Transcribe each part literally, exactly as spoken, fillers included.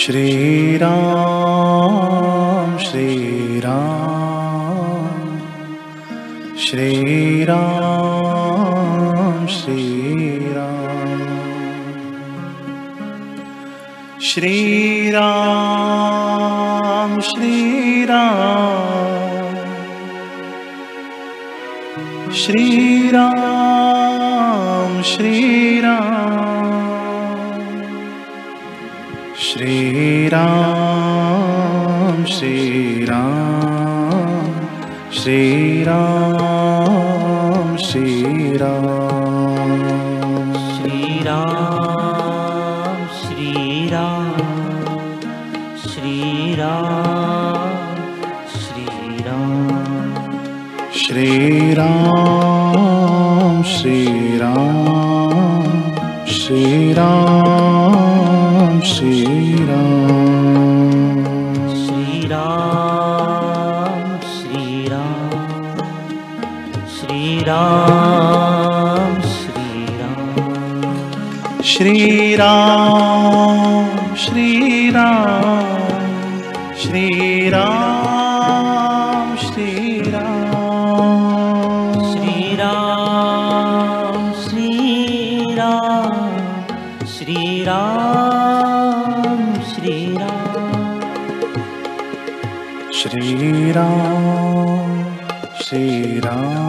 Shri Ram Shri Ram Shri Ram Shri Ram Shri Ram Shri Ram Shri Ram Shri Ram Shri Ram, Shri Ram, Shri Ram, Shri Ram, Shri Ram, Shri Ram, Shri Ram, Shri Ram, Shri Ram, Shri Ram, Shri Ram. Shri Ram, Shri Ram, Shri Ram, Shri Ram, Shri Ram, Shri Ram, Shri Ram, Shri Ram, Shri Ram, Shri Ram, Shri Ram, Shri Ram. Shri Ram, Shri Ram, Shri Ram, Shri Ram, Shri Ram, Shri Ram, Shri Ram, Shri Ram.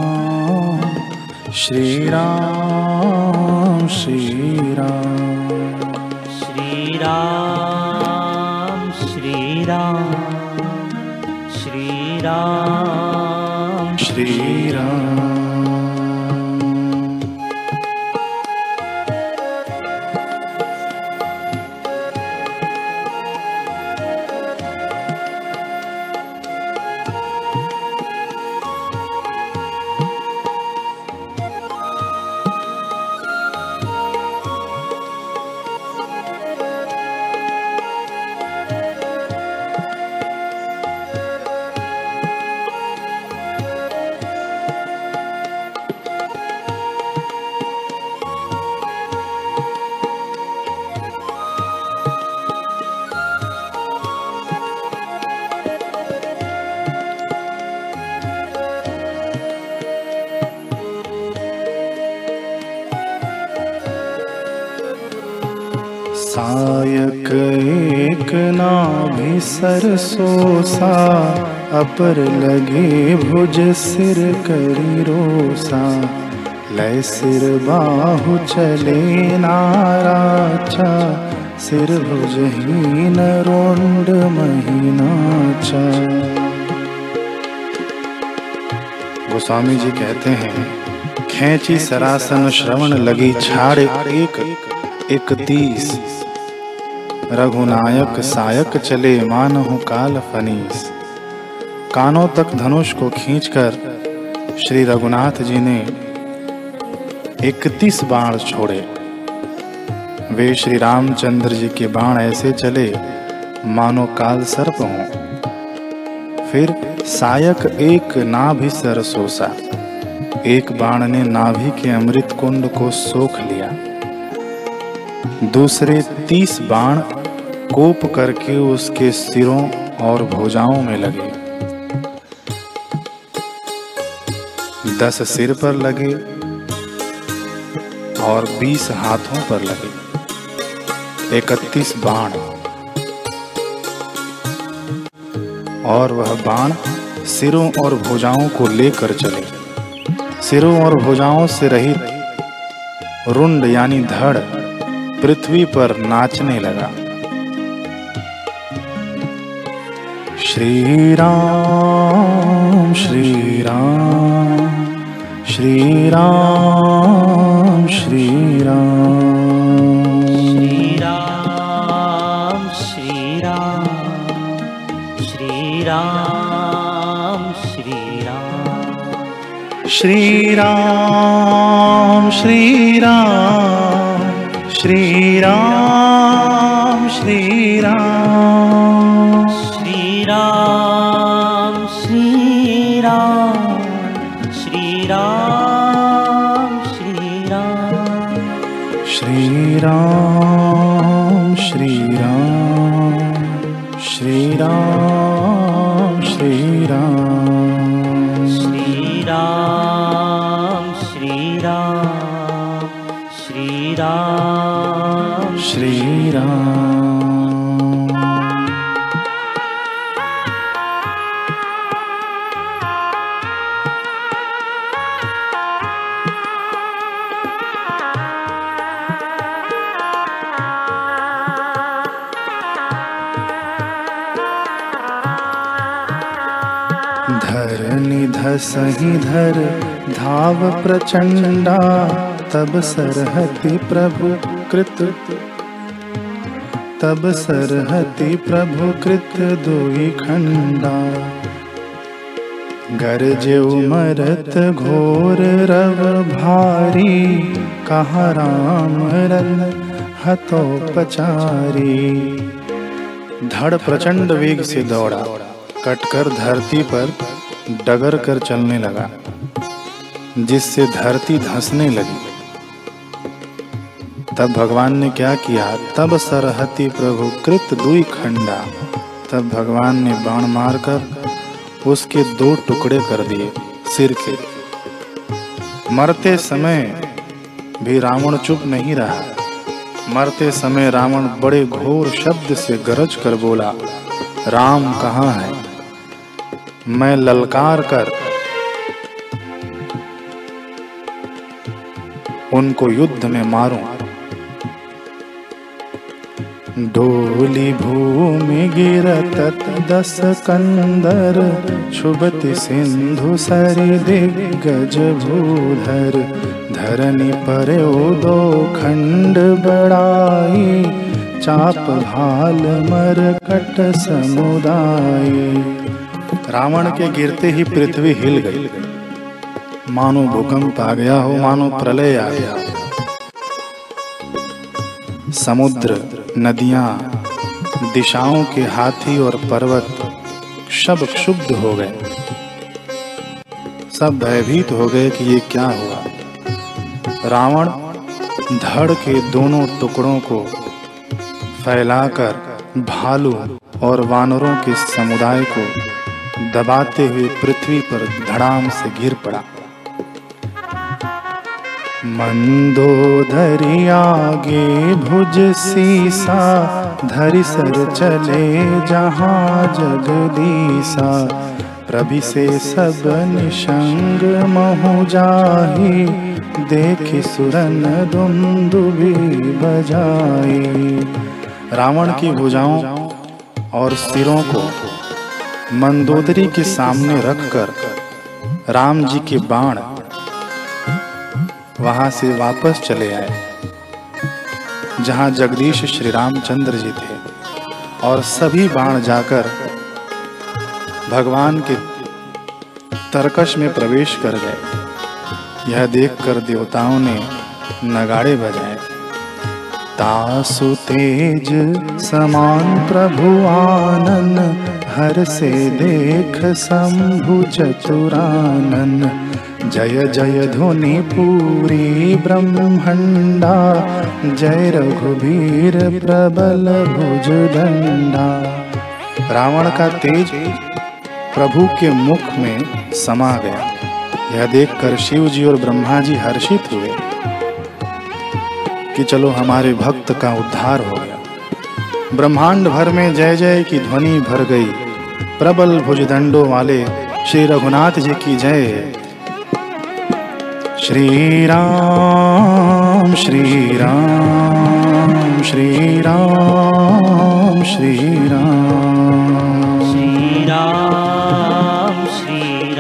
सायक एक ना भी सरसोसा अपर लगे भुज सिर करी रोसा लय सिर बाहु चले नाराचा सिर भुजहीन रोंड महीनाचा। गोस्वामी जी कहते हैं, खेची सरासन श्रवण लगी छाड़ एक इकतीस रघुनायक सायक चले मानहु काल फनीस। कानों तक धनुष को खींचकर श्री रघुनाथ जी ने इकतीस बाण छोड़े। वे श्री रामचंद्र जी के बाण ऐसे चले मानो काल सर्प हों। फिर सायक एक नाभि सरसोसा, एक बाण ने नाभि के अमृत कुंड को सोख लिया। दूसरे तीस बाण कोप करके उसके सिरों और भुजाओं में लगे। दस सिर पर लगे और बीस हाथों पर लगे। इकतीस बाण, और वह बाण सिरों और भुजाओं को लेकर चले। सिरों और भुजाओं से रहित रुंड यानी धड़ पृथ्वी पर नाचने लगा। Shri Ram Shri Ram Shri Ram Shri Ram Shri Ram Shri Ram Shri Ram Shri Ram Shri Ram Shri Ram Shri Ram, Shri Ram, Shri Ram, Shri Ram, Shri Ram, Shri Ram, Shri Ram, Shri Ram. Shri Ram Shri Ram Shri Ram Shri Ram Shri Ram Shri Ram. धर निधस ही धर धाव प्रचंडा तब सरहति प्रभु कृत तब सरहति प्रभु कृत दुई खंडा। गरजे मरत घोर रव भारी कहा राम रन हतोपचारी। धड़ प्रचंड वेग से दौड़ा कटकर धरती पर डगर कर चलने लगा जिससे धरती धंसने लगी। तब भगवान ने क्या किया, तब सरहति प्रभु कृत दुई खंडा। तब भगवान ने बाण मारकर उसके दो टुकड़े कर दिए सिर के। मरते समय भी रावण चुप नहीं रहा। मरते समय रावण बड़े घोर शब्द से गरज कर बोला, राम कहाँ है? मैं ललकार कर उनको युद्ध में मारूं। डोली भूमि गिरत दस कंदर शुभत सिंधु सरि दिग्गज भूधर। धरनी पर दो खंड बड़ाई चाप भाल मरकट समुदाय। रावण के गिरते ही पृथ्वी हिल गई, मानो भूकंप आ गया हो, मानो प्रलय आ गया। समुद्र, नदियां, दिशाओं के हाथी और पर्वत सब क्षुब्ध हो गए। सब भयभीत हो गए कि ये क्या हुआ। रावण धड़ के दोनों टुकड़ों को फैलाकर भालू और वानरों के समुदाय को दबाते हुए पृथ्वी पर धड़ाम से गिर पड़ा। मंदोदरी आगे भुज सीसा धरि सर चले जहाँ जगदीसा। प्रभि से सब निशंग महु जाहि देखि सुरन दुंदुभि बजाई। रावण की भुजाओं और सिरों को मंदोदरी के सामने रखकर राम जी के बाण वहां से वापस चले आए जहां जगदीश श्री रामचंद्र जी थे। और सभी बाण जाकर भगवान के तरकश में प्रवेश कर गए। यह देखकर देवताओं ने नगाड़े बजाए। तासु तेज समान प्रभु आनन हर से देख शंभु चतुरानन। जय जय धुनि पूरी ब्रह्मंडा जय रघुबीर प्रबल भुजदंडा। रावण का तेज प्रभु के मुख में समा गया। यह देखकर शिव जी और ब्रह्मा जी हर्षित हुए कि चलो हमारे भक्त का उद्धार हो गया। ब्रह्मांड भर में जय जय की ध्वनि भर गई। प्रबल भुजदंडों वाले श्री रघुनाथ जी की जय। श्री राम श्री राम श्री राम श्री राम श्री राम श्री राम श्री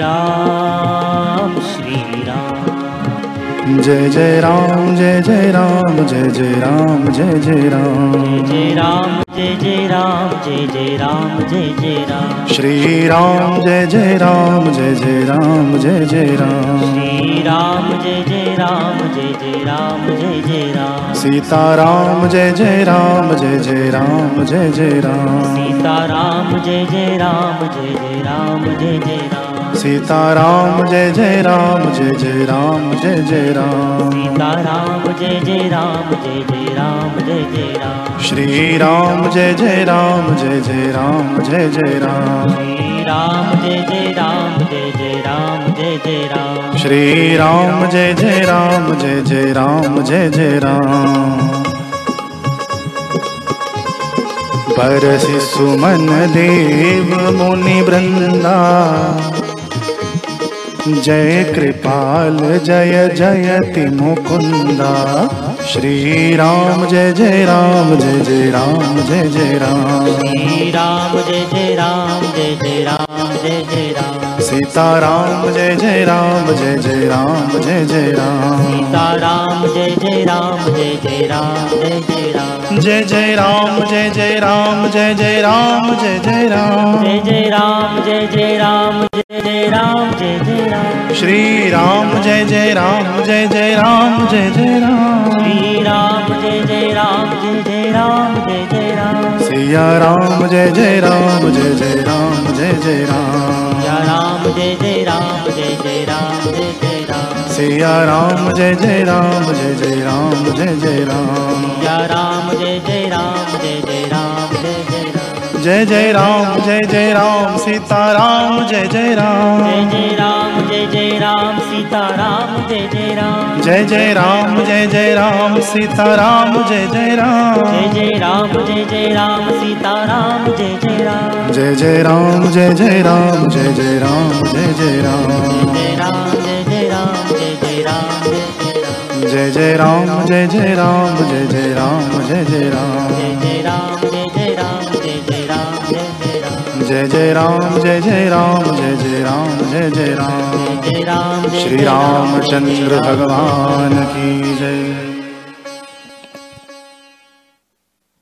राम श्री राम। जय जय राम जय जय राम जय जय राम जय जय राम जय राम जय जय राम जय जय राम जय जय राम। श्री राम जय जय राम जय जय राम जय जय राम श्री राम जय जय राम जय जय राम जय जय राम। सीता राम जय जय राम जय जय राम जय जय राम सीता राम जय जय राम जय जय राम जय जय राम। सीता राम जय जय राम जय जय राम जय जय राम सीता राम जय जय राम जय जय राम जय जय राम श्री राम जय जय राम जय जय राम जय जय राम श्री राम जय जय राम जय जय राम जय जय राम श्री राम जय जय राम जय जय राम जय जय राम बरसि सुमन देव मुनि वृंदा जय कृपाल जय जयति मुकुंदा श्री राम जय जय राम जय जय राम जय जय राम श्री राम जय जय राम जय जय राम जय जय राम सीता राम जय जय राम जय जय राम जय जय राम सीता राम जय जय राम जय जय राम जय जय राम जय जय राम जय जय राम जय जय राम जय जय राम जय जय राम जय जय राम जय जय राम जय जय राम श्री राम जय जय राम जय जय राम जय जय राम श्री राम जय जय राम जय जय राम जय जय राम सिया राम जय जय राम जय जय राम जय जय राम सिया राम जय जय राम जय जय राम जय जय राम सिया राम जय जय राम जय जय राम जय जय राम सिया राम जय जय राम जय जय राम जय जय राम जय जय राम जय जय राम सीता राम जय जय राम जय जय राम जय जय राम सीता राम जय जय राम जय जय राम जय जय राम सीता राम जय जय राम जय जय राम जय जय राम सीता राम जय जय राम जय जय राम जय जय राम जय जय राम जय जय राम जय जय राम जय जय राम जय जय राम जय जय राम जय जय राम जय जय राम जय जय राम जय जय राम जय जय राम जय जय राम जय जय राम श्री रामचंद्र भगवान की जय।